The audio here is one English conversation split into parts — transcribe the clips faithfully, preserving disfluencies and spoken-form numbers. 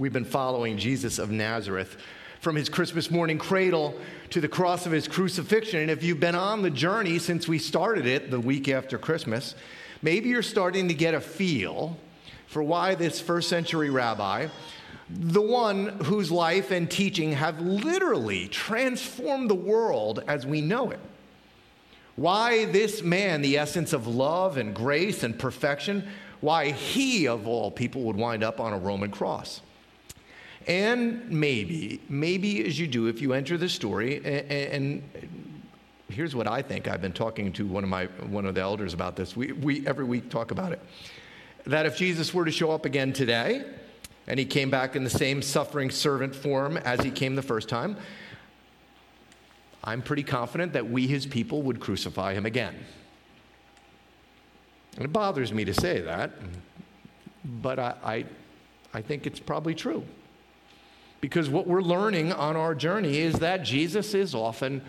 We've been following Jesus of Nazareth from his Christmas morning cradle to the cross of his crucifixion. And if you've been on the journey since we started it the week after Christmas, maybe you're starting to get a feel for why this first century rabbi, the one whose life and teaching have literally transformed the world as we know it, why this man, the essence of love and grace and perfection, why he of all people would wind up on a Roman cross. And maybe, maybe as you do, if you enter the story, and, and here's what I think. I've been talking to one of my one of the elders about this. We we every week talk about it. That if Jesus were to show up again today, and he came back in the same suffering servant form as he came the first time, I'm pretty confident that we, his people, would crucify him again. And it bothers me to say that, but I I, I think it's probably true. Because what we're learning on our journey is that Jesus is often,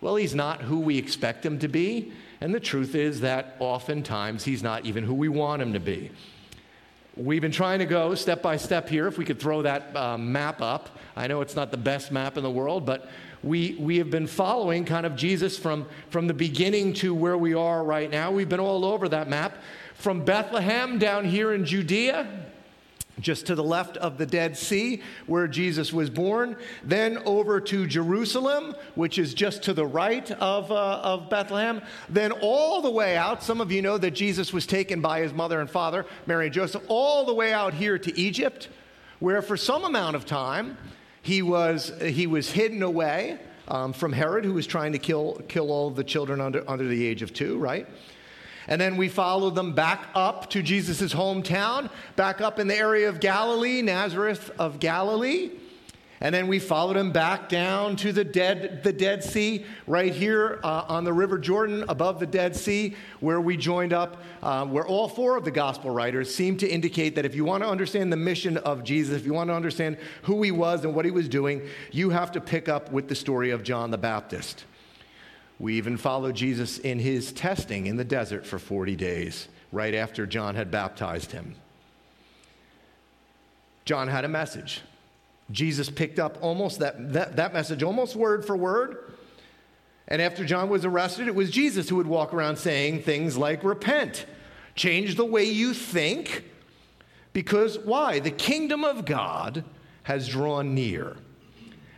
well, he's not who we expect him to be. And the truth is that oftentimes he's not even who we want him to be. We've been trying to go step by step here. If we could throw that uh, map up. I know it's not the best map in the world, but we we have been following kind of Jesus from, from the beginning to where we are right now. We've been all over that map. From Bethlehem down here in Judea, just to the left of the Dead Sea, where Jesus was born, then over to Jerusalem, which is just to the right of, uh, of Bethlehem, then all the way out. Some of you know that Jesus was taken by his mother and father, Mary and Joseph, all the way out here to Egypt, where for some amount of time he was he was hidden away um, from Herod, who was trying to kill kill all the children under under the age of two, right? And then we followed them back up to Jesus' hometown, back up in the area of Galilee, Nazareth of Galilee. And then we followed him back down to the Dead, the Dead Sea, right here uh, on the River Jordan above the Dead Sea, where we joined up, uh, where all four of the gospel writers seem to indicate that if you want to understand the mission of Jesus, if you want to understand who he was and what he was doing, you have to pick up with the story of John the Baptist. We even followed Jesus in his testing in the desert for forty days, right after John had baptized him. John had a message. Jesus picked up almost that, that, that message, almost word for word. And after John was arrested, it was Jesus who would walk around saying things like, repent, change the way you think, because why? The kingdom of God has drawn near.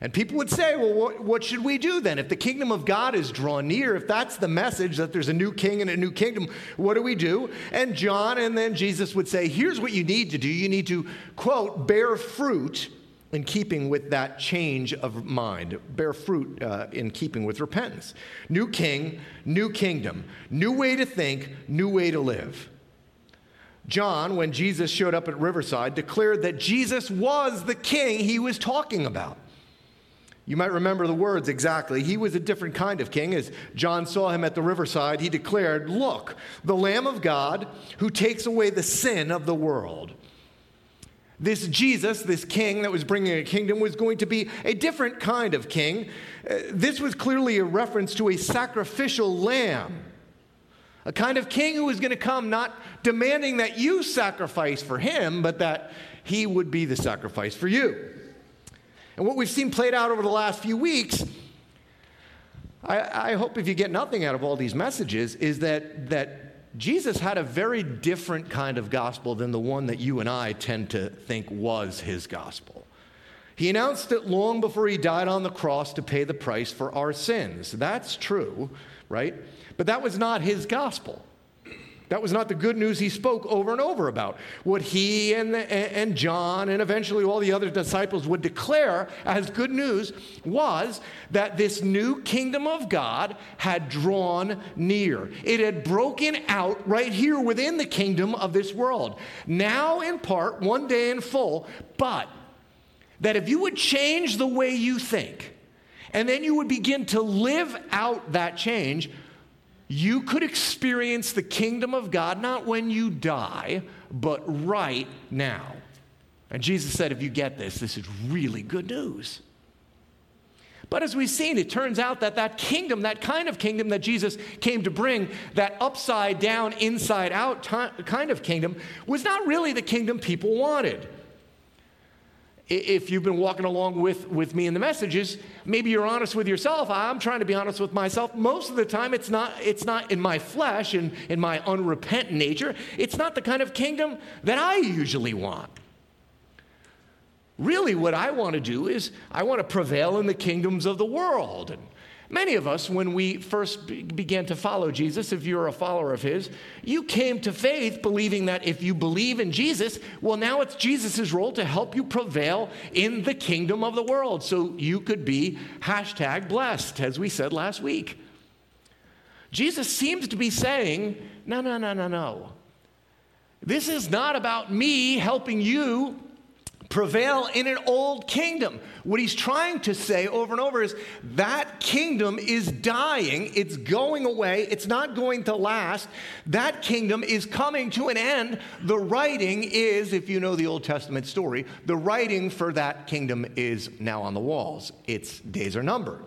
And people would say, well, what, what should we do then? If the kingdom of God is drawn near, if that's the message that there's a new king and a new kingdom, what do we do? And John and then Jesus would say, here's what you need to do. You need to, quote, bear fruit in keeping with that change of mind, bear fruit uh, in keeping with repentance. New king, new kingdom, new way to think, new way to live. John, when Jesus showed up at Riverside, declared that Jesus was the king he was talking about. You might remember the words exactly. He was a different kind of king. As John saw him at the riverside, he declared, look, the Lamb of God who takes away the sin of the world. This Jesus, this king that was bringing a kingdom, was going to be a different kind of king. This was clearly a reference to a sacrificial lamb, a kind of king who was going to come not demanding that you sacrifice for him, but that he would be the sacrifice for you. And what we've seen played out over the last few weeks, I, I hope if you get nothing out of all these messages, is that, that Jesus had a very different kind of gospel than the one that you and I tend to think was his gospel. He announced it long before he died on the cross to pay the price for our sins. That's true, right? But that was not his gospel. That was not the good news he spoke over and over about. What he and, the, and John and eventually all the other disciples would declare as good news was that this new kingdom of God had drawn near. It had broken out right here within the kingdom of this world. Now in part, one day in full, but that if you would change the way you think and then you would begin to live out that change, you could experience the kingdom of God, not when you die, but right now. And Jesus said, if you get this, this is really good news. But as we've seen, it turns out that that kingdom, that kind of kingdom that Jesus came to bring, that upside down, inside out kind of kingdom, was not really the kingdom people wanted. if you've been walking along with, with me in the messages, maybe you're honest with yourself. I'm trying to be honest with myself. Most of the time, it's not it's not in my flesh and in, in my unrepentant nature. It's not the kind of kingdom that I usually want. Really, what I want to do is I want to prevail in the kingdoms of the world. And many of us, when we first be- began to follow Jesus, if you're a follower of his, you came to faith believing that if you believe in Jesus, well, now it's Jesus' role to help you prevail in the kingdom of the world so you could be hashtag blessed, as we said last week. Jesus seems to be saying, no, no, no, no, no. This is not about me helping you prevail in an old kingdom. What he's trying to say over and over is that kingdom is dying. It's going away. It's not going to last. That kingdom is coming to an end. The writing is, if you know the Old Testament story, the writing for that kingdom is now on the walls. Its days are numbered.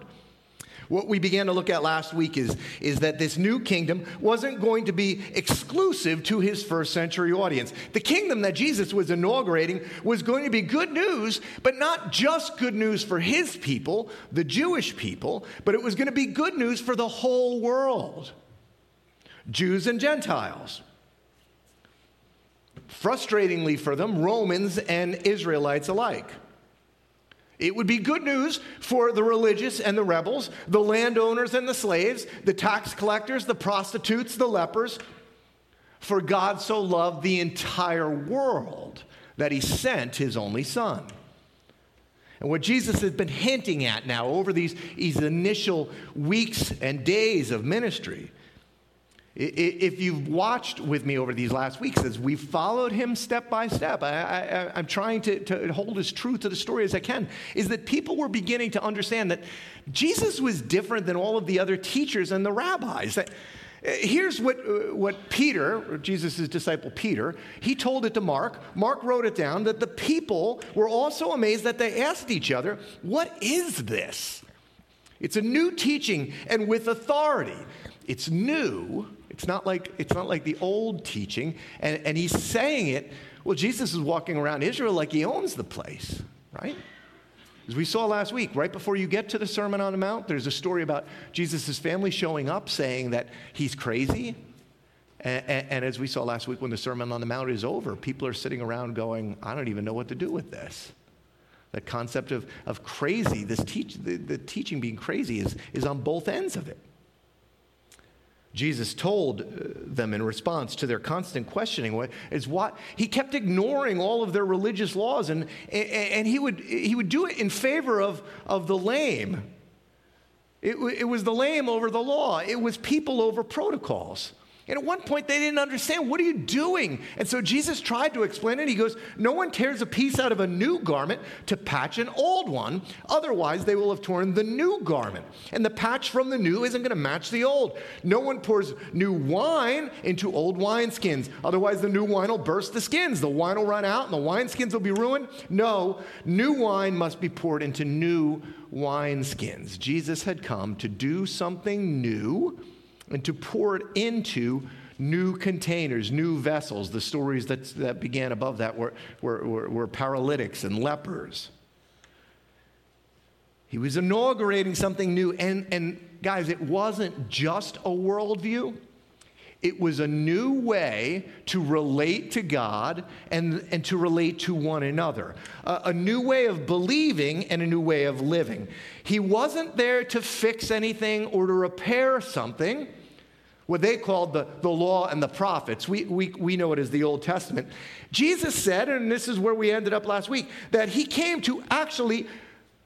What we began to look at last week is, is that this new kingdom wasn't going to be exclusive to his first century audience. The kingdom that Jesus was inaugurating was going to be good news, but not just good news for his people, the Jewish people, but it was going to be good news for the whole world, Jews and Gentiles. Frustratingly for them, Romans and Israelites alike. It would be good news for the religious and the rebels, the landowners and the slaves, the tax collectors, the prostitutes, the lepers. For God so loved the entire world that he sent his only son. And what Jesus has been hinting at now over these, these initial weeks and days of ministry, if you've watched with me over these last weeks, as we've followed him step by step, I, I, I'm trying to, to hold as true to the story as I can, is that people were beginning to understand that Jesus was different than all of the other teachers and the rabbis. That, here's what, what Peter, Jesus' disciple Peter, he told it to Mark. Mark wrote it down that the people were also amazed that they asked each other, "What is this?" It's a new teaching and with authority. It's new. It's not like it's not like the old teaching, and, and he's saying it. Well, Jesus is walking around Israel like he owns the place, right? As we saw last week, right before you get to the Sermon on the Mount, there's a story about Jesus' family showing up saying that he's crazy. And, and, and as we saw last week, when the Sermon on the Mount is over, people are sitting around going, I don't even know what to do with this. The concept of, of crazy, this teach, the, the teaching being crazy is, is on both ends of it. Jesus told them in response to their constant questioning is what he kept ignoring all of their religious laws, and, and he would he would do it in favor of, of the lame. It, it was the lame over the law. It was people over protocols. And at one point, they didn't understand, what are you doing? And so Jesus tried to explain it. He goes, no one tears a piece out of a new garment to patch an old one. Otherwise, they will have torn the new garment. And the patch from the new isn't going to match the old. No one pours new wine into old wineskins. Otherwise, the new wine will burst the skins. The wine will run out and the wineskins will be ruined. No, new wine must be poured into new wineskins. Jesus had come to do something new and to pour it into new containers, new vessels. The stories that, that began above that were, were, were, were paralytics and lepers. He was inaugurating something new. And, and guys, it wasn't just a worldview. It was a new way to relate to God and, and to relate to one another. Uh, a new way of believing and a new way of living. He wasn't there to fix anything or to repair something, what they called the, the law and the prophets. We, we, we know it as the Old Testament. Jesus said, and this is where we ended up last week, that he came to actually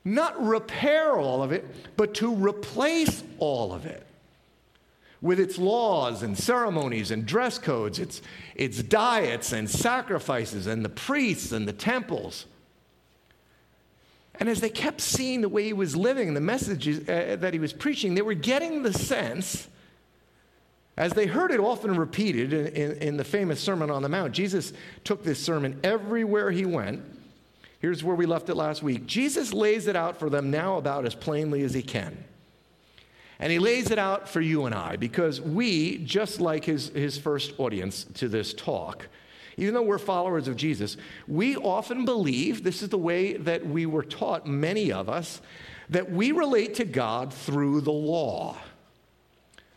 not repair all of it, but to replace all of it. With its laws and ceremonies and dress codes, its, its diets and sacrifices and the priests and the temples. And as they kept seeing the way he was living and the messages uh, that he was preaching, they were getting the sense, as they heard it often repeated in, in, in the famous Sermon on the Mount. Jesus took this sermon everywhere he went. Here's where we left it last week. Jesus lays it out for them now about as plainly as he can. And he lays it out for you and I, because we, just like his, his first audience to this talk, even though we're followers of Jesus, we often believe, this is the way that we were taught, many of us, that we relate to God through the law,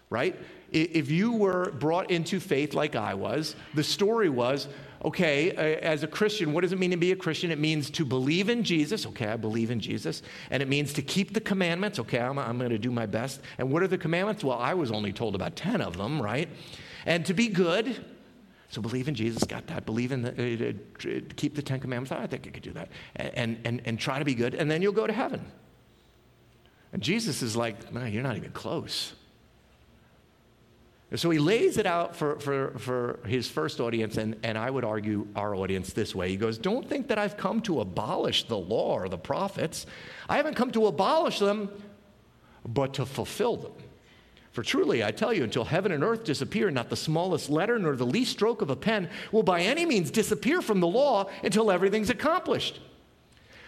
right? If you were brought into faith like I was, the story was, okay, as a Christian, what does it mean to be a Christian? It means to believe in Jesus. Okay, I believe in Jesus. And it means to keep the commandments. Okay, I'm, I'm going to do my best. And what are the commandments? Well, I was only told about ten of them, right? And to be good, so believe in Jesus, got that. Believe in the, uh, uh, keep the Ten Commandments. I think I could do that. And, and, and try to be good, and then you'll go to heaven. And Jesus is like, no, you're not even close. So he lays it out for, for, for his first audience, and, and I would argue our audience this way. He goes, don't think that I've come to abolish the law or the prophets. I haven't come to abolish them, but to fulfill them. For truly, I tell you, until heaven and earth disappear, not the smallest letter nor the least stroke of a pen will by any means disappear from the law until everything's accomplished.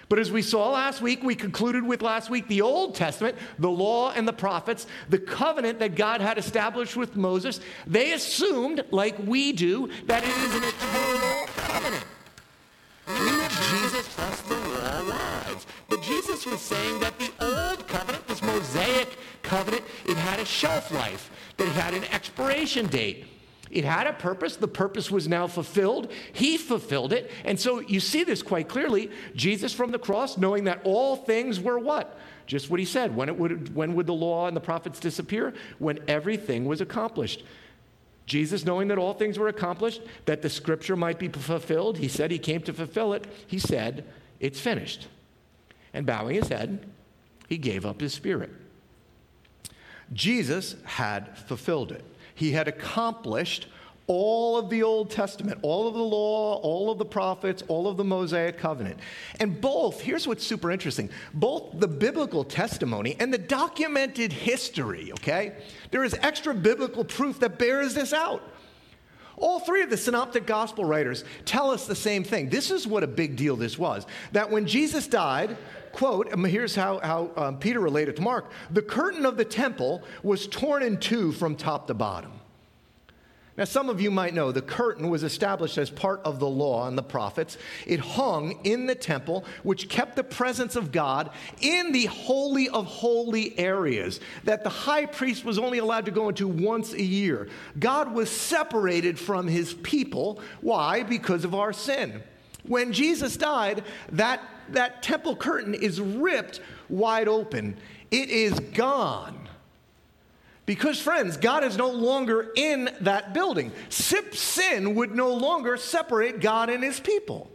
But as we saw last week, we concluded with last week, the Old Testament, the law and the prophets, the covenant that God had established with Moses, they assumed, like we do, that it is an eternal covenant. We live Jesus plus the lives. But Jesus was saying that the old covenant, this Mosaic covenant, it had a shelf life, that it had an expiration date. It had a purpose. The purpose was now fulfilled. He fulfilled it. And so you see this quite clearly. Jesus from the cross, knowing that all things were what? Just what he said. When it would, when would the law and the prophets disappear? When everything was accomplished. Jesus, knowing that all things were accomplished, that the scripture might be fulfilled, he said he came to fulfill it. He said, it's finished. And bowing his head, he gave up his spirit. Jesus had fulfilled it. He had accomplished all of the Old Testament, all of the law, all of the prophets, all of the Mosaic Covenant. And both, here's what's super interesting, both the biblical testimony and the documented history, okay? There is extra biblical proof that bears this out. All three of the synoptic gospel writers tell us the same thing. This is what a big deal this was, that when Jesus died, quote, and here's how, how um, Peter related to Mark, the curtain of the temple was torn in two from top to bottom. Now, some of you might know the curtain was established as part of the law and the prophets. It hung in the temple, which kept the presence of God in the holy of holy areas that the high priest was only allowed to go into once a year. God was separated from his people. Why? Because of our sin. When Jesus died, that, that temple curtain is ripped wide open. It is gone. Because, friends, God is no longer in that building. Sin would no longer separate God and his people.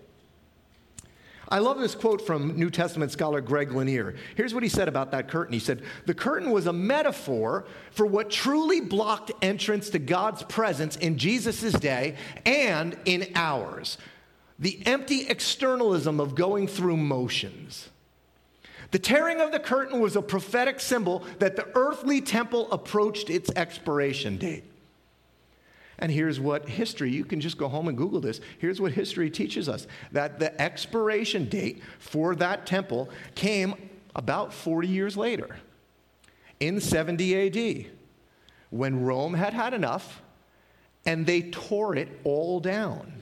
I love this quote from New Testament scholar Greg Lanier. Here's what he said about that curtain. He said, the curtain was a metaphor for what truly blocked entrance to God's presence in Jesus' day and in ours. The empty externalism of going through motions. The tearing of the curtain was a prophetic symbol that the earthly temple approached its expiration date. And here's what history, you can just go home and Google this, here's what history teaches us, that the expiration date for that temple came about forty years later, in seventy A D, when Rome had had enough, and they tore it all down.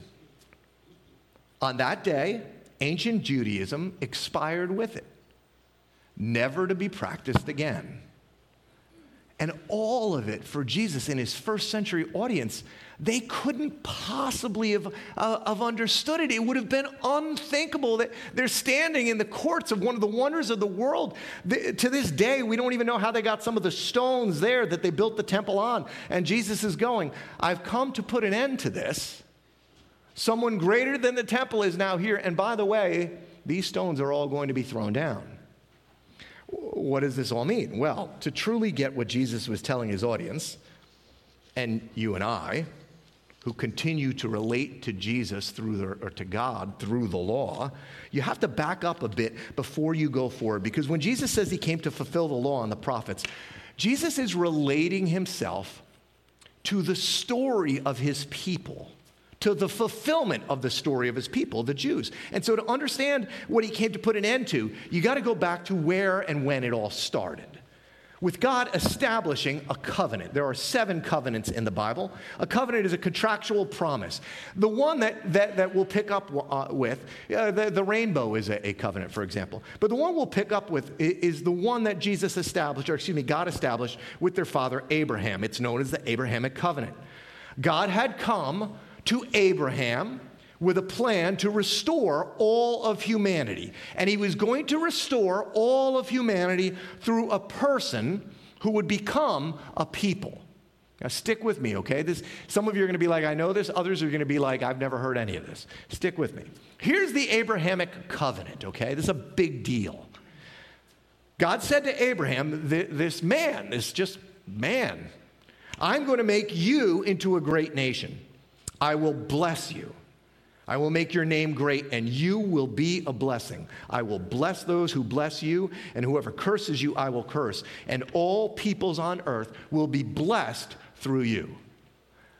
On that day, ancient Judaism expired with it. Never to be practiced again. And all of it for Jesus in his first century audience, they couldn't possibly have, uh, have understood it. It would have been unthinkable that they're standing in the courts of one of the wonders of the world. The, to this day, we don't even know how they got some of the stones there that they built the temple on. And Jesus is going, I've come to put an end to this. Someone greater than the temple is now here. And by the way, these stones are all going to be thrown down. What does this all mean? Well, to truly get what Jesus was telling his audience, and you and I, who continue to relate to Jesus through the, or to God through the law, you have to back up a bit before you go forward. Because when Jesus says he came to fulfill the law and the prophets, Jesus is relating himself to the story of his people, to the fulfillment of the story of his people, the Jews. And so to understand what he came to put an end to, you got to go back to where and when it all started. with God establishing a covenant. There are seven covenants in the Bible. A covenant is a contractual promise. The one that, that, that we'll pick up uh, with, uh, the, the rainbow is a, a covenant, for example. But the one we'll pick up with is the one that Jesus established, or excuse me, God established with their father Abraham. It's known as the Abrahamic Covenant. God had come to Abraham with a plan to restore all of humanity. And he was going to restore all of humanity through a person who would become a people. Now stick with me, okay? This, some of you are going to be like, I know this. Others are going to be like, I've never heard any of this. Stick with me. Here's the Abrahamic covenant, okay? This is a big deal. God said to Abraham, this man, this just man, I'm going to make you into a great nation. I will bless you. I will make your name great, and you will be a blessing. I will bless those who bless you, and whoever curses you, I will curse. And all peoples on earth will be blessed through you.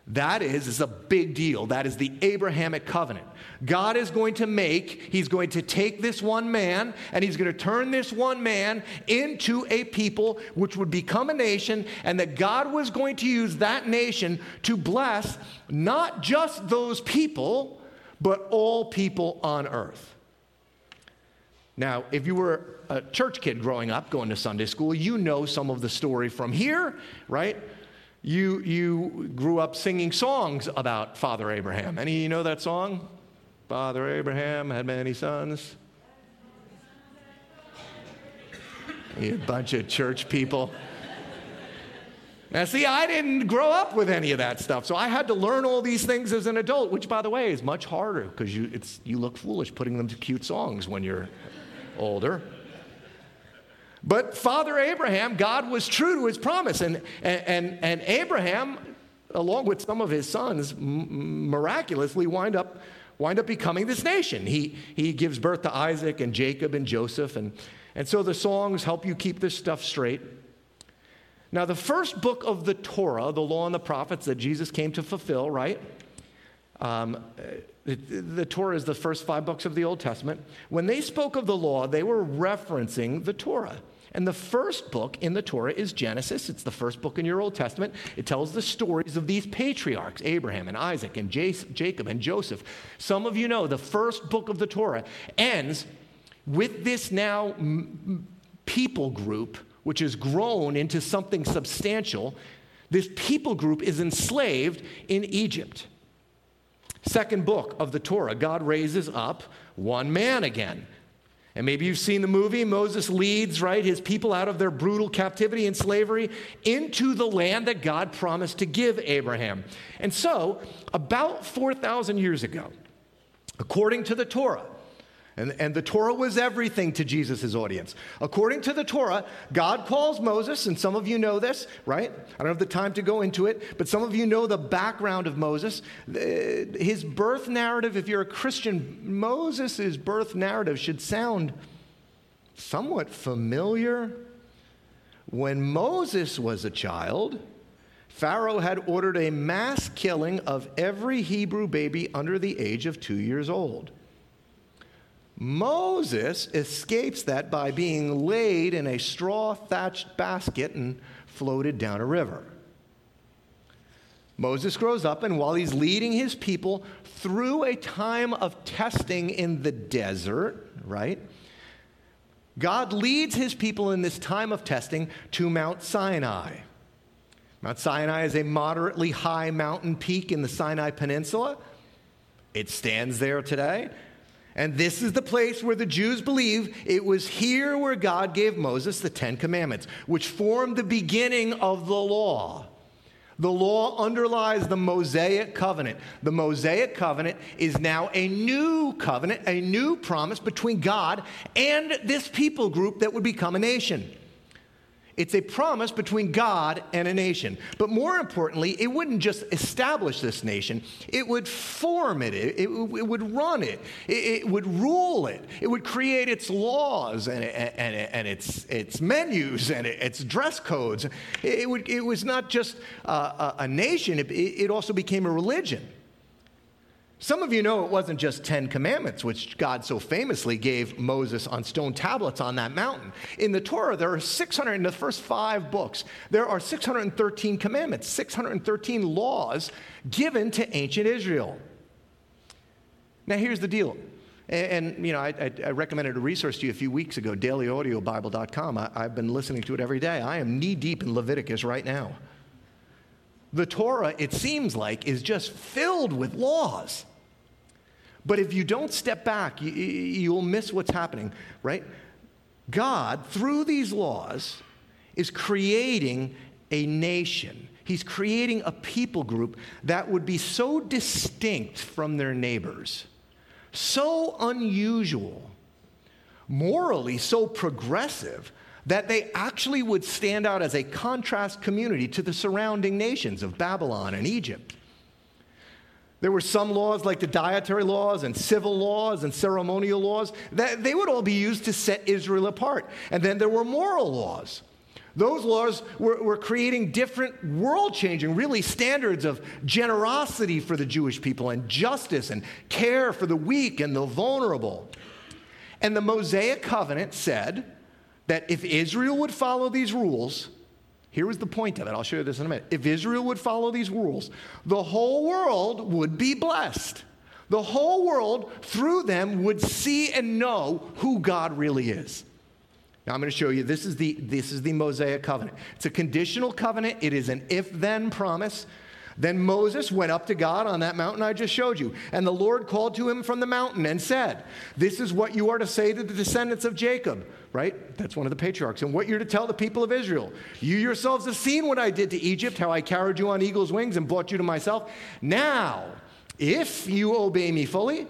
That is, is a big deal. That is the Abrahamic covenant. God is going to make, he's going to take this one man, and he's going to turn this one man into a people, which would become a nation, and that God was going to use that nation to bless not just those people, but all people on earth. Now, if you were a church kid growing up, going to Sunday school, you know some of the story from here, right? You you grew up singing songs about Father Abraham. Any of you know that song? Father Abraham had many sons. You bunch of church people. Now, see, I didn't grow up with any of that stuff, so I had to learn all these things as an adult, which, by the way, is much harder because you it's you look foolish putting them to cute songs when you're older. But Father Abraham, God was true to his promise, and and and Abraham, along with some of his sons, m- miraculously wind up wind up becoming this nation. He he gives birth to Isaac and Jacob and Joseph, and and so the songs help you keep this stuff straight. Now, the first book of the Torah, the law and the prophets that Jesus came to fulfill, right? Um, the, the Torah is the first five books of the Old Testament. When they spoke of the law, they were referencing the Torah. And the first book in the Torah is Genesis. It's the first book in your Old Testament. It tells the stories of these patriarchs, Abraham and Isaac and J- Jacob and Joseph. Some of you know the first book of the Torah ends with this now m- people group, which has grown into something substantial. This people group is enslaved in Egypt. Second book of the Torah, God raises up one man again. And maybe you've seen the movie. Moses leads, right, his people out of their brutal captivity and slavery into the land that God promised to give Abraham. And so, about four thousand years ago, according to the Torah, And, and the Torah was everything to Jesus' audience. According to the Torah, God calls Moses, and some of you know this, right? I don't have the time to go into it, but some of you know the background of Moses. His birth narrative, if you're a Christian, Moses' birth narrative should sound somewhat familiar. When Moses was a child, Pharaoh had ordered a mass killing of every Hebrew baby under the age of two years old. Moses escapes that by being laid in a straw-thatched basket and floated down a river. Moses grows up, and while he's leading his people through a time of testing in the desert, right? God leads his people in this time of testing to Mount Sinai. Mount Sinai is a moderately high mountain peak in the Sinai Peninsula. It stands there today. And this is the place where the Jews believe it was here where God gave Moses the Ten Commandments, which formed the beginning of the law. The law underlies the Mosaic Covenant. The Mosaic Covenant is now a new covenant, a new promise between God and this people group that would become a nation. It's a promise between God and a nation. But more importantly, it wouldn't just establish this nation. It would form it. It, it, it would run it. it. It would rule it. It would create its laws and, and, and its, its menus and its dress codes. It, it, would, it was not just a, a, a nation. It, it also became a religion. Some of you know it wasn't just Ten Commandments, which God so famously gave Moses on stone tablets on that mountain. In the Torah, there are six hundred, in the first five books, there are six hundred thirteen commandments, six hundred thirteen laws given to ancient Israel. Now, here's the deal. And, and you know, I, I recommended a resource to you a few weeks ago, daily audio bible dot com. I, I've been listening to it every day. I am knee-deep in Leviticus right now. The Torah, it seems like, is just filled with laws. But if you don't step back, you, you'll miss what's happening, right? God, through these laws, is creating a nation. He's creating a people group that would be so distinct from their neighbors, so unusual, morally so progressive, that they actually would stand out as a contrast community to the surrounding nations of Babylon and Egypt. There were some laws like the dietary laws and civil laws and ceremonial laws that they would all be used to set Israel apart. And then there were moral laws. Those laws were, were creating different world-changing, really, standards of generosity for the Jewish people and justice and care for the weak and the vulnerable. And the Mosaic Covenant said that if Israel would follow these rules, here was the point of it. I'll show you this in a minute. If Israel would follow these rules, the whole world would be blessed. The whole world, through them, would see and know who God really is. Now, I'm going to show you, this is the, this is the Mosaic Covenant. It's a conditional covenant. It is an if-then promise. Then Moses went up to God on that mountain I just showed you. And the Lord called to him from the mountain and said, "This is what you are to say to the descendants of Jacob," right? That's one of the patriarchs. "And what you're to tell the people of Israel. You yourselves have seen what I did to Egypt, how I carried you on eagle's wings and brought you to myself. Now, if you obey me fully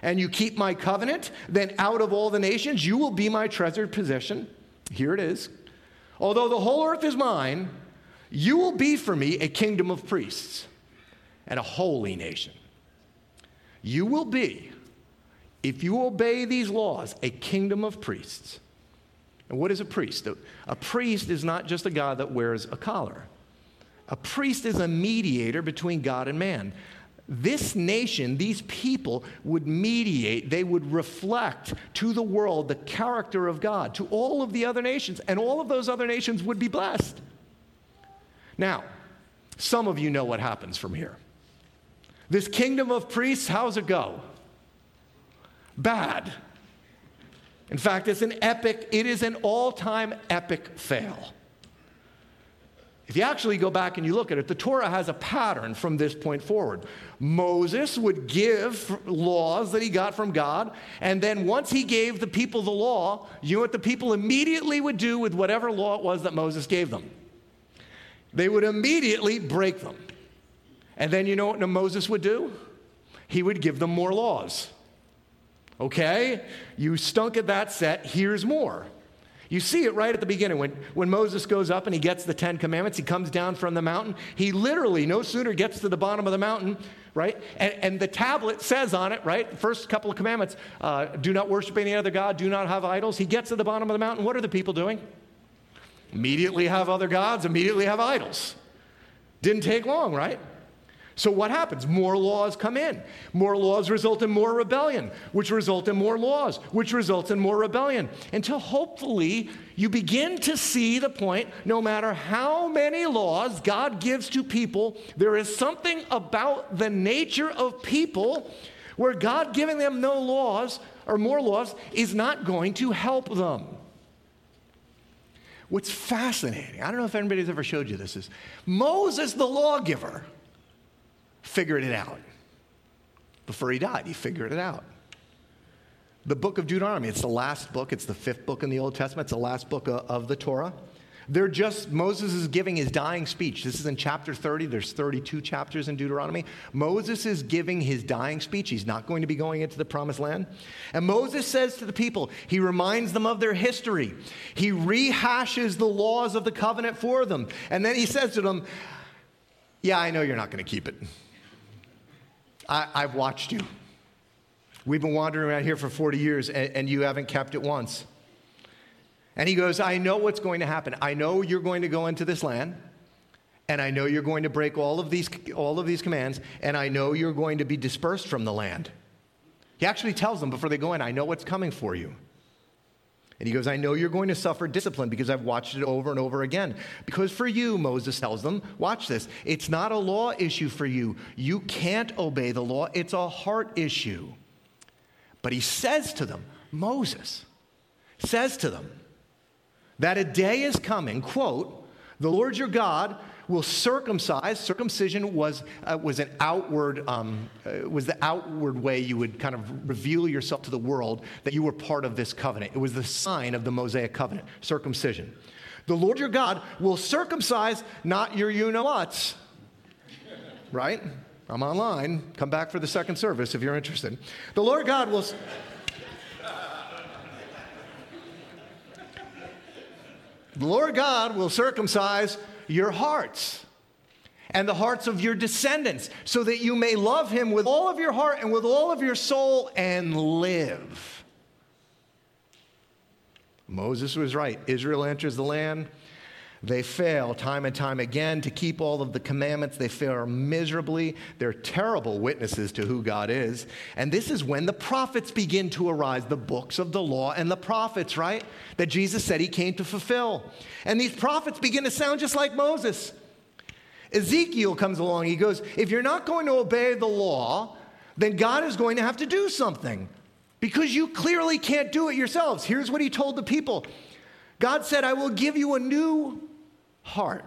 and you keep my covenant, then out of all the nations you will be my treasured possession." Here it is. "Although the whole earth is mine, you will be for me a kingdom of priests and a holy nation." You will be, if you obey these laws, a kingdom of priests. And what is a priest? A priest is not just a guy that wears a collar. A priest is a mediator between God and man. This nation, these people, would mediate. They would reflect to the world the character of God, to all of the other nations, and all of those other nations would be blessed. Now, some of you know what happens from here. This kingdom of priests, how's it go? Bad. In fact, it's an epic, it is an all-time epic fail. If you actually go back and you look at it, the Torah has a pattern from this point forward. Moses would give laws that he got from God, and then once he gave the people the law, you know what the people immediately would do with whatever law it was that Moses gave them? They would immediately break them. And then you know what Moses would do? He would give them more laws. Okay, you stunk at that set, here's more. You see it right at the beginning. When, when Moses goes up and he gets the Ten Commandments, he comes down from the mountain. He literally no sooner gets to the bottom of the mountain, right? And, and the tablet says on it, right, the first couple of commandments, uh, do not worship any other God, do not have idols. He gets to the bottom of the mountain. What are the people doing? Immediately have other gods, immediately have idols. Didn't take long, right? So what happens? More laws come in. More laws result in more rebellion, which result in more laws, which results in more rebellion, until hopefully you begin to see the point, no matter how many laws God gives to people, there is something about the nature of people where God giving them no laws or more laws is not going to help them. What's fascinating, I don't know if anybody's ever showed you this, is Moses, the lawgiver, figured it out. Before he died, he figured it out. The book of Deuteronomy, it's the last book, it's the fifth book in the Old Testament, it's the last book of, of the Torah. They're just, Moses is giving his dying speech. This is in chapter thirty. There's thirty-two chapters in Deuteronomy. Moses is giving his dying speech. He's not going to be going into the promised land. And Moses says to the people, he reminds them of their history. He rehashes the laws of the covenant for them. And then he says to them, yeah, I know you're not going to keep it. I, I've watched you. We've been wandering around here for forty years, and, and you haven't kept it once. And he goes, I know what's going to happen. I know you're going to go into this land, and I know you're going to break all of these all of these commands, and I know you're going to be dispersed from the land. He actually tells them before they go in, I know what's coming for you. And he goes, I know you're going to suffer discipline because I've watched it over and over again. Because for you, Moses tells them, watch this, it's not a law issue for you. You can't obey the law. It's a heart issue. But he says to them, Moses says to them that a day is coming, quote, the Lord your God will circumcise. Circumcision was uh, was an outward um, uh, was the outward way you would kind of reveal yourself to the world that you were part of this covenant. It was the sign of the Mosaic Covenant, circumcision. The Lord your God will circumcise, not your you know whats. Right? I'm online. Come back for the second service if you're interested. The Lord God will. The Lord God will circumcise your hearts and the hearts of your descendants, so that you may love him with all of your heart and with all of your soul and live. Moses was right. Israel enters the land. They fail time and time again to keep all of the commandments. They fail miserably. They're terrible witnesses to who God is. And this is when the prophets begin to arise, the books of the law and the prophets, right? That Jesus said he came to fulfill. And these prophets begin to sound just like Moses. Ezekiel comes along. He goes, if you're not going to obey the law, then God is going to have to do something because you clearly can't do it yourselves. Here's what he told the people. God said, I will give you a new heart,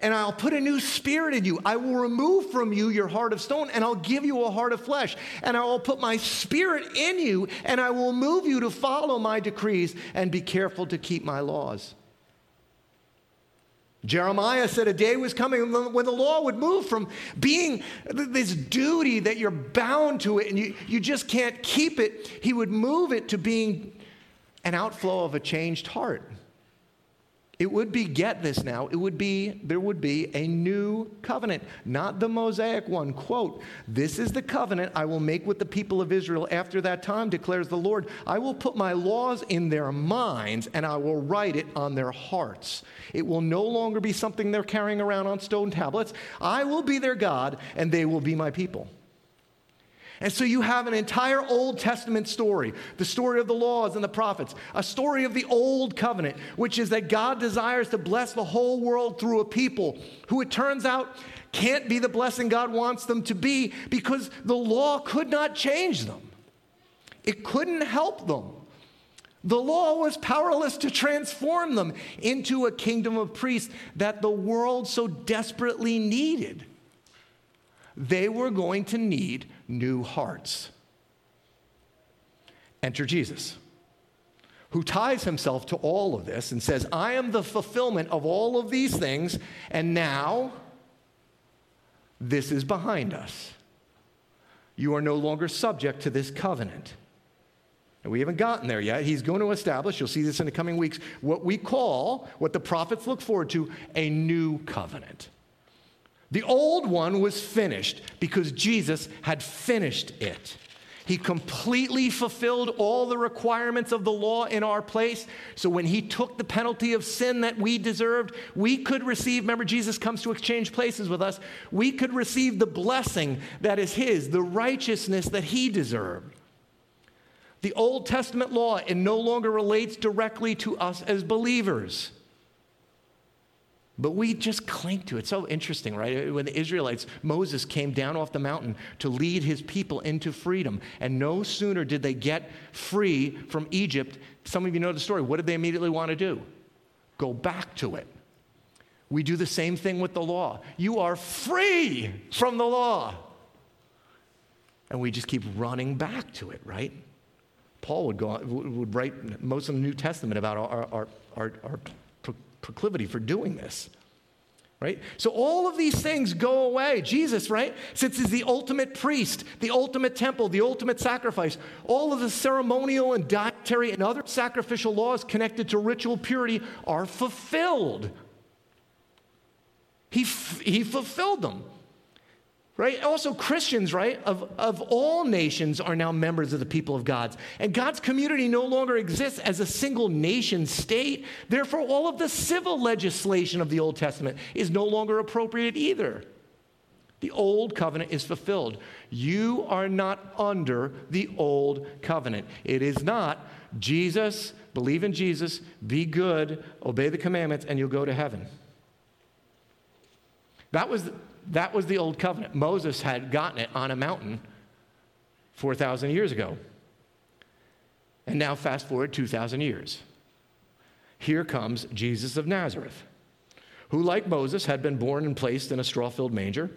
and I'll put a new spirit in you. I will remove from you your heart of stone, and I'll give you a heart of flesh, and I will put my spirit in you, and I will move you to follow my decrees and be careful to keep my laws. Jeremiah said a day was coming when the law would move from being this duty that you're bound to it and you, you just can't keep it. He would move it to being an outflow of a changed heart. It would be, get this now, it would be, there would be a new covenant, not the Mosaic one. Quote, this is the covenant I will make with the people of Israel after that time, declares the Lord. I will put my laws in their minds and I will write it on their hearts. It will no longer be something they're carrying around on stone tablets. I will be their God and they will be my people. And so you have an entire Old Testament story, the story of the laws and the prophets, a story of the old covenant, which is that God desires to bless the whole world through a people who, it turns out, can't be the blessing God wants them to be because the law could not change them. It couldn't help them. The law was powerless to transform them into a kingdom of priests that the world so desperately needed. They were going to need new hearts. Enter Jesus, who ties himself to all of this and says, I am the fulfillment of all of these things, and now this is behind us. You are no longer subject to this covenant. And we haven't gotten there yet. He's going to establish, you'll see this in the coming weeks, what we call, what the prophets look forward to, a new covenant. The old one was finished because Jesus had finished it. He completely fulfilled all the requirements of the law in our place. So when he took the penalty of sin that we deserved, we could receive, remember Jesus comes to exchange places with us, we could receive the blessing that is his, the righteousness that he deserved. The Old Testament law, it no longer relates directly to us as believers. But we just cling to it. It's so interesting, right? When the Israelites, Moses came down off the mountain to lead his people into freedom. And no sooner did they get free from Egypt, some of you know the story, what did they immediately want to do? Go back to it. We do the same thing with the law. You are free from the law. And we just keep running back to it, right? Paul would go on, would write most of the New Testament about our our our, our proclivity for doing this, right? So all of these things go away. Jesus, right? Since he's the ultimate priest, the ultimate temple, the ultimate sacrifice, all of the ceremonial and dietary and other sacrificial laws connected to ritual purity are fulfilled. He, f- he fulfilled them. Right? Also Christians, right, of, of all nations are now members of the people of God. And God's community no longer exists as a single nation state. Therefore, all of the civil legislation of the Old Testament is no longer appropriate either. The Old Covenant is fulfilled. You are not under the Old Covenant. It is not Jesus, believe in Jesus, be good, obey the commandments, and you'll go to heaven. That was... That was the Old Covenant. Moses had gotten it on a mountain four thousand years ago. And now fast forward two thousand years. Here comes Jesus of Nazareth, who, like Moses, had been born and placed in a straw-filled manger,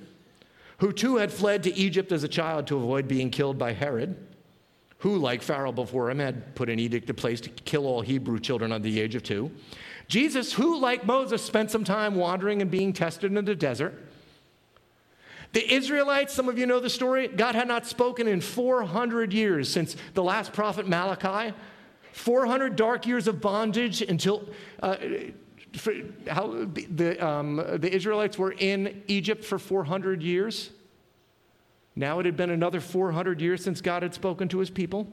who too had fled to Egypt as a child to avoid being killed by Herod, who, like Pharaoh before him, had put an edict in place to kill all Hebrew children under the age of two. Jesus, who, like Moses, spent some time wandering and being tested in the desert. The Israelites, some of you know the story, God had not spoken in four hundred years since the last prophet Malachi. four hundred dark years of bondage until uh, for how the, um, the Israelites were in Egypt for four hundred years. Now it had been another four hundred years since God had spoken to his people.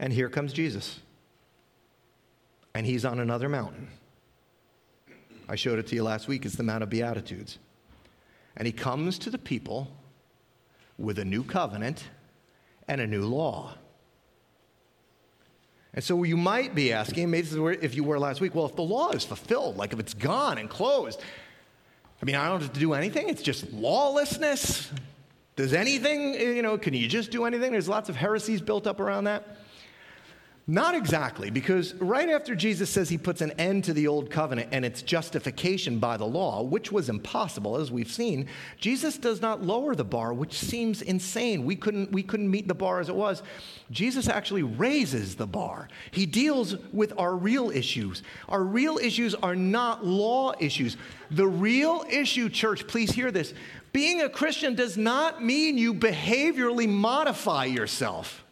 And here comes Jesus. And he's on another mountain. I showed it to you last week. It's the Mount of Beatitudes. And he comes to the people with a new covenant and a new law. And so you might be asking, maybe this is where, if you were last week, well, if the law is fulfilled, like if it's gone and closed, I mean, I don't have to do anything. It's just lawlessness. Does anything, you know, can you just do anything? There's lots of heresies built up around that. Not exactly, because right after Jesus says he puts an end to the Old Covenant and its justification by the law, which was impossible, as we've seen, Jesus does not lower the bar, which seems insane. We couldn't, we couldn't meet the bar as it was. Jesus actually raises the bar. He deals with our real issues. Our real issues are not law issues. The real issue, church, please hear this. Being a Christian does not mean you behaviorally modify yourself,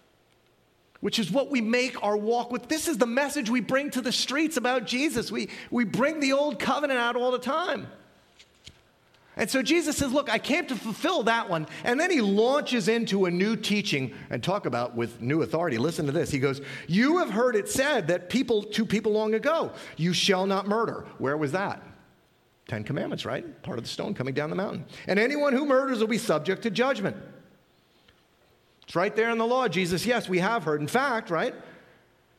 which is what we make our walk with. This is the message we bring to the streets about Jesus. We, we bring the Old Covenant out all the time. And so Jesus says, look, I came to fulfill that one. And then he launches into a new teaching and talk about with new authority. Listen to this. He goes, you have heard it said that people, two people long ago, you shall not murder. Where was that? Ten Commandments, right? Part of the stone coming down the mountain. And anyone who murders will be subject to judgment. It's right there in the law, Jesus. Yes, we have heard. In fact, right,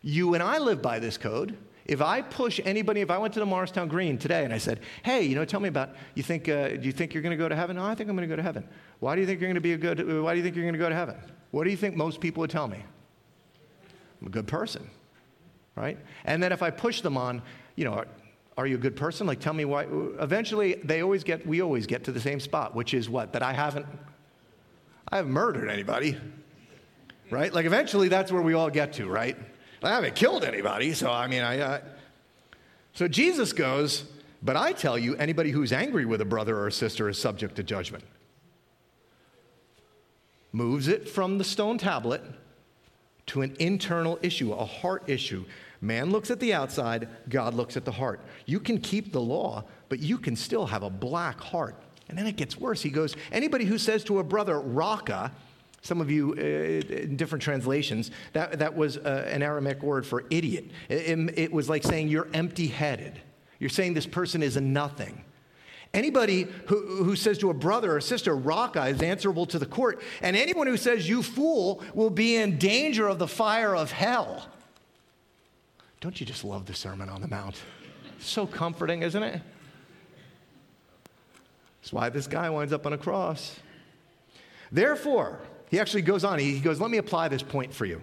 you and I live by this code. If I push anybody, if I went to the Morristown Green today and I said, hey, you know, tell me about, you think, uh, do you think you're going to go to heaven? No, I think I'm going to go to heaven. Why do you think you're going to be a good, why do you think you're going to go to heaven? What do you think most people would tell me? I'm a good person, right? And then if I push them on, you know, are, are you a good person? Like, tell me why. Eventually, they always get, we always get to the same spot, which is what? That I haven't, I haven't murdered anybody, right? Like eventually that's where we all get to, right? I haven't killed anybody, so I mean, I... Uh... So Jesus goes, but I tell you, anybody who's angry with a brother or a sister is subject to judgment. Moves it from the stone tablet to an internal issue, a heart issue. Man looks at the outside, God looks at the heart. You can keep the law, but you can still have a black heart. And then it gets worse. He goes, anybody who says to a brother, Raka, some of you, uh, in different translations, that, that was uh, an Aramaic word for idiot. It, it was like saying you're empty-headed. You're saying this person is a nothing. Anybody who, who says to a brother or sister, Raka, is answerable to the court. And anyone who says, you fool, will be in danger of the fire of hell. Don't you just love the Sermon on the Mount? It's so comforting, isn't it? That's why this guy winds up on a cross. Therefore, he actually goes on. He goes, let me apply this point for you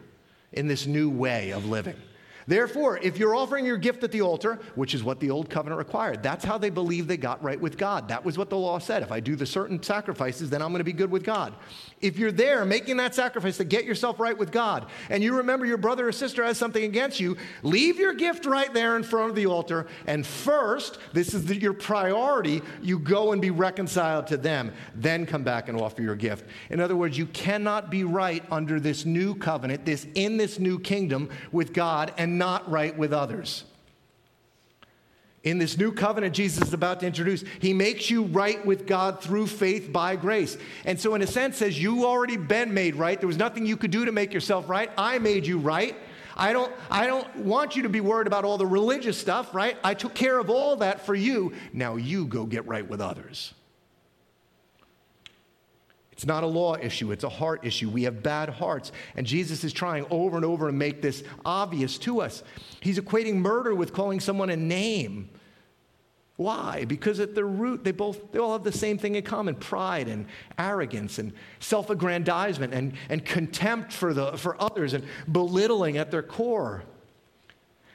in this new way of living. Therefore, if you're offering your gift at the altar, which is what the Old Covenant required, that's how they believed they got right with God. That was what the law said. If I do the certain sacrifices, then I'm going to be good with God. If you're there making that sacrifice to get yourself right with God, and you remember your brother or sister has something against you, leave your gift right there in front of the altar, and first, this is the, your priority, you go and be reconciled to them, then come back and offer your gift. In other words, you cannot be right under this new covenant, this in this new kingdom with God, and not right with others. In this new covenant Jesus is about to introduce, he makes you right with God through faith by grace. And so in a sense, says you already been made right. There was nothing you could do to make yourself right. I made you right. I don't, I don't want you to be worried about all the religious stuff, right? I took care of all that for you. Now you go get right with others. It's not a law issue. It's a heart issue. We have bad hearts. And Jesus is trying over and over to make this obvious to us. He's equating murder with calling someone a name. Why? Because at their root, they both they all have the same thing in common. Pride and arrogance and self-aggrandizement and, and contempt for the for others and belittling at their core.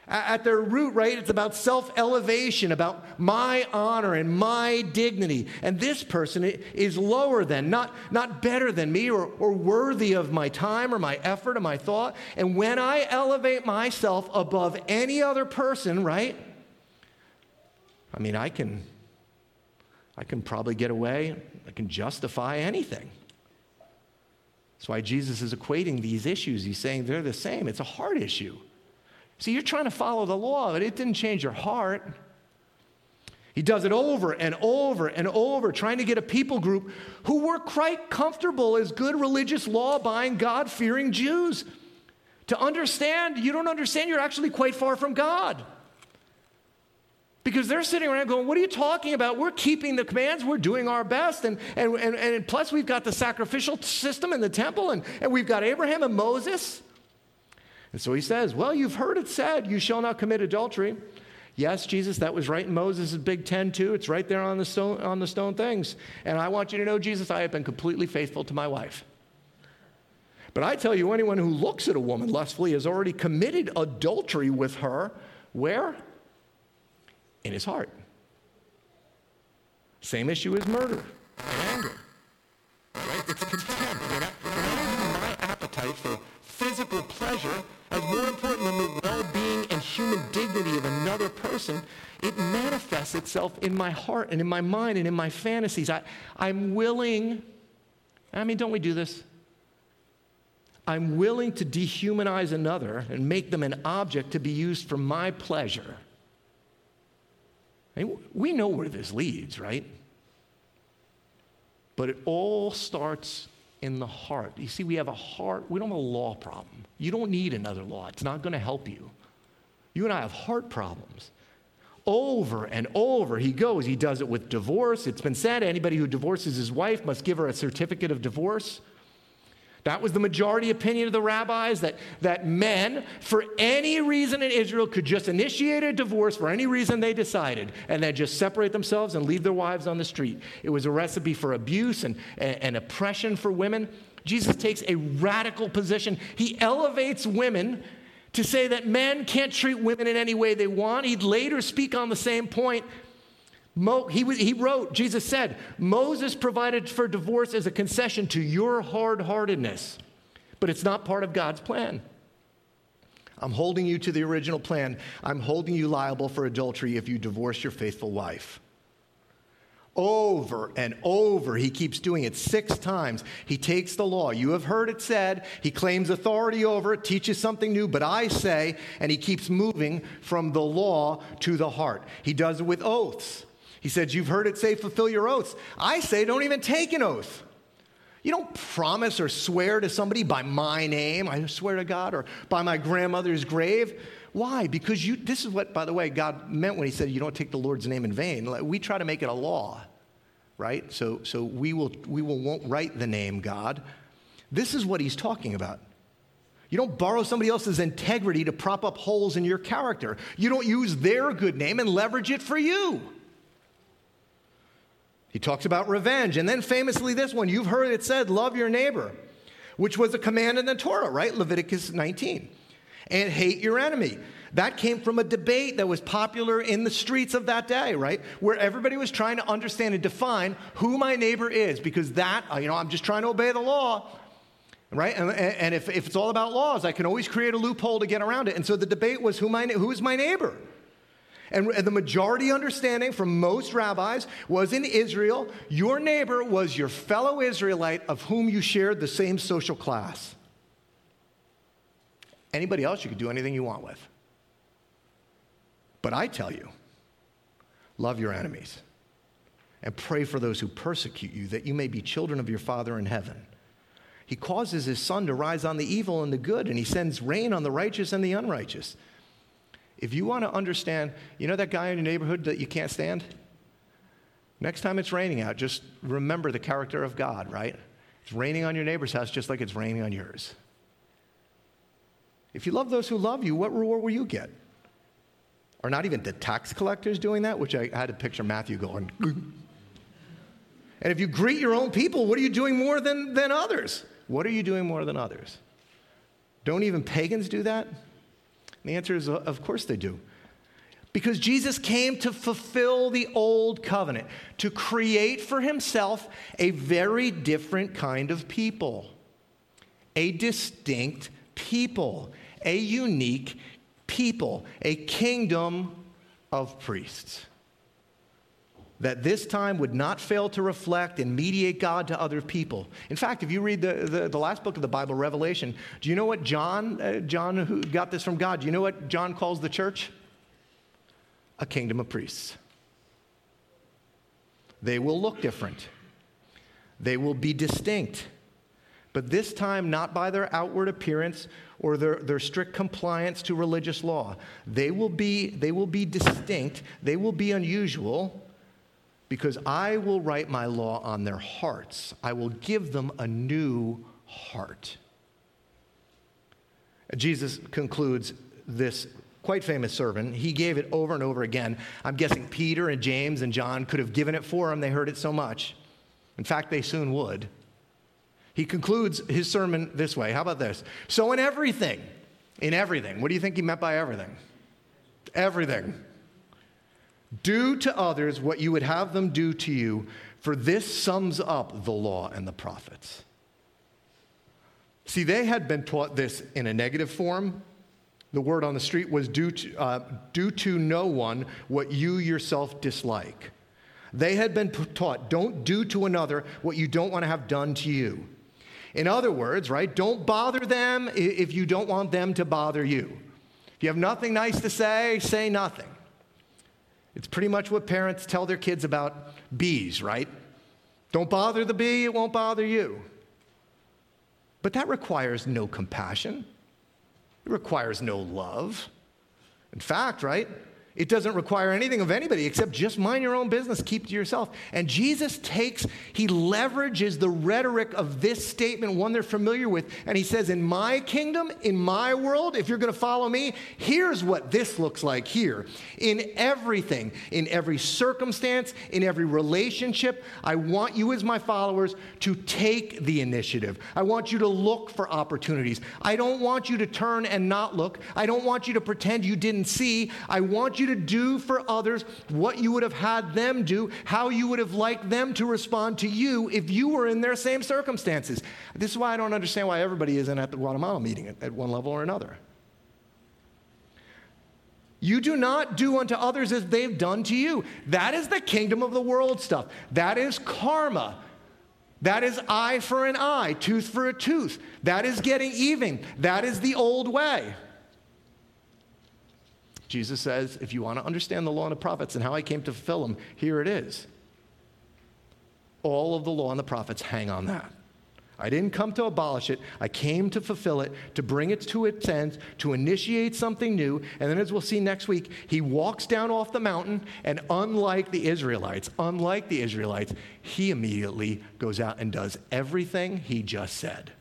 At their root, right, it's about self-elevation, about my honor and my dignity. And this person is lower than, not, not better than me or, or worthy of my time or my effort or my thought. And when I elevate myself above any other person, right, I mean, I can, I can probably get away. I can justify anything. That's why Jesus is equating these issues. He's saying they're the same. It's a heart issue. See, you're trying to follow the law, but it didn't change your heart. He does it over and over and over, trying to get a people group who were quite comfortable as good religious, law-abiding, God-fearing Jews to understand. You don't understand, you're actually quite far from God. Because they're sitting around going, what are you talking about? We're keeping the commands. We're doing our best. And, and, and, and plus, we've got the sacrificial system in the temple, and, and we've got Abraham and Moses. And so he says, well, you've heard it said, you shall not commit adultery. Yes, Jesus, that was right in Moses' Big Ten, too. It's right there on the stone, on the stone things. And I want you to know, Jesus, I have been completely faithful to my wife. But I tell you, anyone who looks at a woman lustfully has already committed adultery with her. Where? In his heart. Same issue as murder and anger. Right? It's contempt. You're not, you're not my appetite for physical pleasure as more important than the well-being and human dignity of another person. It manifests itself in my heart and in my mind and in my fantasies. I, I'm willing, I mean, don't we do this? I'm willing to dehumanize another and make them an object to be used for my pleasure. I mean, we know where this leads, right? But it all starts in the heart. You see, we have a heart. We don't have a law problem. You don't need another law. It's not going to help you. You and I have heart problems. Over and over he goes. He does it with divorce. It's been said anybody who divorces his wife must give her a certificate of divorce. That was the majority opinion of the rabbis, that, that men, for any reason in Israel, could just initiate a divorce for any reason they decided, and then just separate themselves and leave their wives on the street. It was a recipe for abuse and, and, and oppression for women. Jesus takes a radical position. He elevates women to say that men can't treat women in any way they want. He'd later speak on the same point. Mo, he, he wrote, Jesus said, Moses provided for divorce as a concession to your hard-heartedness, but it's not part of God's plan. I'm holding you to the original plan. I'm holding you liable for adultery if you divorce your faithful wife. Over and over, he keeps doing it six times. He takes the law. You have heard it said. He claims authority over it, teaches something new, but I say, and he keeps moving from the law to the heart. He does it with oaths. He said, you've heard it say, fulfill your oaths. I say, don't even take an oath. You don't promise or swear to somebody by my name, I swear to God, or by my grandmother's grave. Why? Because you, this is what, by the way, God meant when he said, you don't take the Lord's name in vain. We try to make it a law, right? So, so we will, we will, won't write the name God. This is what he's talking about. You don't borrow somebody else's integrity to prop up holes in your character. You don't use their good name and leverage it for you. He talks about revenge. And then famously this one, you've heard it said, love your neighbor, which was a command in the Torah, right? Leviticus nineteen. And hate your enemy. That came from a debate that was popular in the streets of that day, right? Where everybody was trying to understand and define who my neighbor is, because that, you know, I'm just trying to obey the law, right? And, and if, if it's all about laws, I can always create a loophole to get around it. And so the debate was who my, who is my neighbor? And the majority understanding from most rabbis was in Israel, your neighbor was your fellow Israelite of whom you shared the same social class. Anybody else you could do anything you want with. But I tell you, Love your enemies and pray for those who persecute you, that you may be children of your Father in heaven. He causes his sun to rise on the evil and the good, and he sends rain on the righteous and the unrighteous. If you want to understand, you know that guy in your neighborhood that you can't stand? Next time it's raining out, just remember the character of God, right? It's raining on your neighbor's house just like it's raining on yours. If you love those who love you, what reward will you get? Are not even the tax collectors doing that? Which I had to picture Matthew going. And if you greet your own people, what are you doing more than, than others? What are you doing more than others? Don't even pagans do that? And the answer is, of course they do. Because Jesus came to fulfill the old covenant, to create for himself a very different kind of people, a distinct people, a unique people, a kingdom of priests, that this time would not fail to reflect and mediate God to other people. In fact, if you read the, the, the last book of the Bible, Revelation, do you know what John, uh, John who got this from God, do you know what John calls the church? A kingdom of priests. They will look different. They will be distinct. But this time, not by their outward appearance or their, their strict compliance to religious law. They will be, they will be distinct. They will be unusual. Because I will write my law on their hearts. I will give them a new heart. Jesus concludes this quite famous sermon. He gave it over and over again. I'm guessing Peter and James and John could have given it for him. They heard it so much. In fact, they soon would. He concludes his sermon this way. How about this? So in everything, in everything, what do you think he meant by everything? Everything. Do to others what you would have them do to you, for this sums up the law and the prophets. See, they had been taught this in a negative form. The word on the street was do to, uh, do to no one what you yourself dislike. They had been taught, don't do to another what you don't want to have done to you. In other words, right, don't bother them if you don't want them to bother you. If you have nothing nice to say, say nothing. It's pretty much what parents tell their kids about bees, right? Don't bother the bee, it won't bother you. But that requires no compassion. It requires no love. In fact, right, it doesn't require anything of anybody except just mind your own business, keep to yourself. And Jesus takes, he leverages the rhetoric of this statement, one they're familiar with, and he says, in my kingdom, in my world, if you're going to follow me, here's what this looks like here. In everything, in every circumstance, in every relationship, I want you as my followers to take the initiative. I want you to look for opportunities. I don't want you to turn and not look. I don't want you to pretend you didn't see. I want you to do for others what you would have had them do, how you would have liked them to respond to you if you were in their same circumstances. This is why I don't understand why everybody isn't at the Guatemala meeting at, at one level or another. You do not do unto others as they've done to you. That is the kingdom of the world stuff. That is karma. That is eye for an eye, tooth for a tooth. That is getting even. That is the old way. Jesus says, if you want to understand the law and the prophets and how I came to fulfill them, here it is. All of the law and the prophets hang on that. I didn't come to abolish it. I came to fulfill it, to bring it to its end, to initiate something new. And then as we'll see next week, he walks down off the mountain, and unlike the Israelites, unlike the Israelites, he immediately goes out and does everything he just said.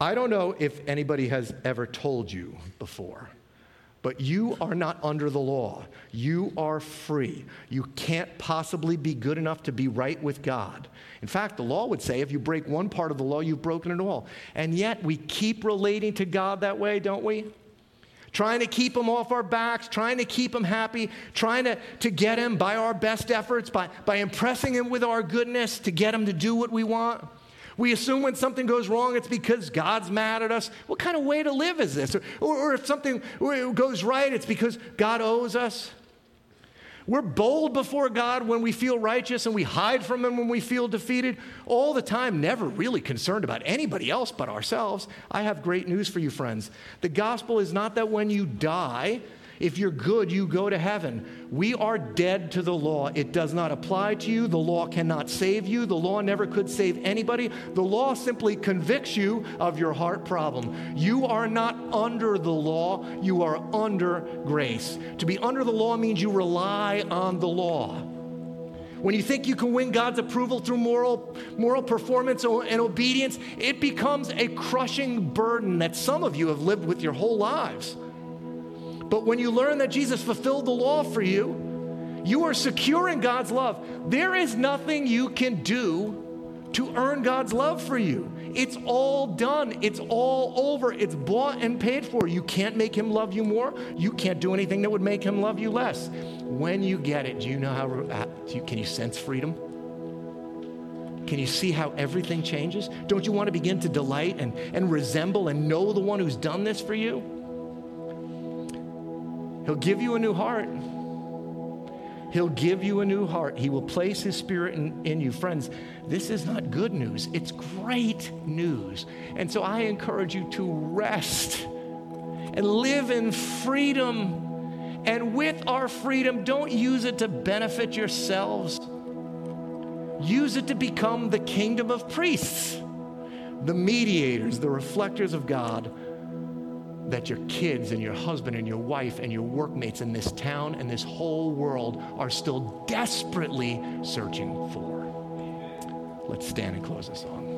I don't know if anybody has ever told you before, but you are not under the law. You are free. You can't possibly be good enough to be right with God. In fact, the law would say if you break one part of the law, you've broken it all. And yet we keep relating to God that way, don't we? Trying to keep him off our backs, trying to keep him happy, trying to, to get him by our best efforts, by, by impressing him with our goodness to get him to do what we want. We assume when something goes wrong, it's because God's mad at us. What kind of way to live is this? Or, or, or if something goes right, it's because God owes us. We're bold before God when we feel righteous, and we hide from him when we feel defeated all the time, never really concerned about anybody else but ourselves. I have great news for you, friends. The gospel is not that when you die, If you're good, you go to heaven. We are dead to the law. It does not apply to you. The law cannot save you. The law never could save anybody. The law simply convicts you of your heart problem. You are not under the law. You are under grace. To be under the law means you rely on the law. When you think you can win God's approval through moral, moral performance and obedience, it becomes a crushing burden that some of you have lived with your whole lives. But when you learn that Jesus fulfilled the law for you, you are secure in God's love. There is nothing you can do to earn God's love for you. It's all done. It's all over. It's bought and paid for. You can't make him love you more. You can't do anything that would make him love you less. When you get it, do you know how, uh, do you, can you sense freedom? Can you see how everything changes? Don't you want to begin to delight and, and resemble and know the one who's done this for you? He'll give you a new heart. He'll give you a new heart. He will place his spirit in, in you. Friends, this is not good news. It's great news. And so I encourage you to rest and live in freedom. And with our freedom, don't use it to benefit yourselves. Use it to become the kingdom of priests, the mediators, the reflectors of God, that your kids and your husband and your wife and your workmates in this town and this whole world are still desperately searching for. Let's stand and close this song.